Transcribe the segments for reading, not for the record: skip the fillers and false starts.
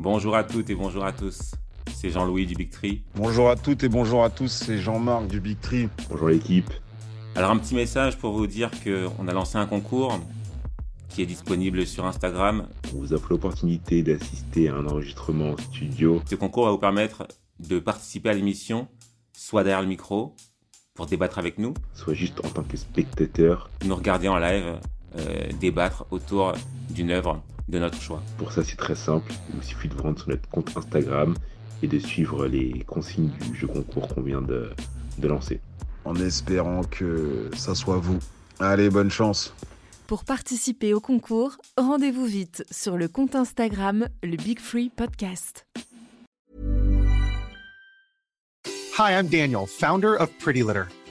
Bonjour à toutes et bonjour à tous, c'est Jean-Louis du Big 3. Bonjour à toutes et bonjour à tous, c'est Jean-Marc du Big 3. Bonjour l'équipe. Alors un petit message pour vous dire qu'on a lancé un concours qui est disponible sur Instagram. On vous offre l'opportunité d'assister à un enregistrement en studio. Ce concours va vous permettre de participer à l'émission, soit derrière le micro, pour débattre avec nous, soit juste en tant que spectateur, nous regarder en live, débattre autour d'une œuvre de notre choix. Pour ça, c'est très simple, il vous suffit de vous rendre sur notre compte Instagram et de suivre les consignes du jeu concours qu'on vient de lancer. En espérant que ça soit vous. Allez, bonne chance. Pour participer au concours, rendez-vous vite sur le compte Instagram, le Big 3 podcast. Hi, I'm Daniel, founder of Pretty Litter.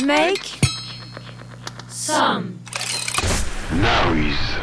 Make some noise.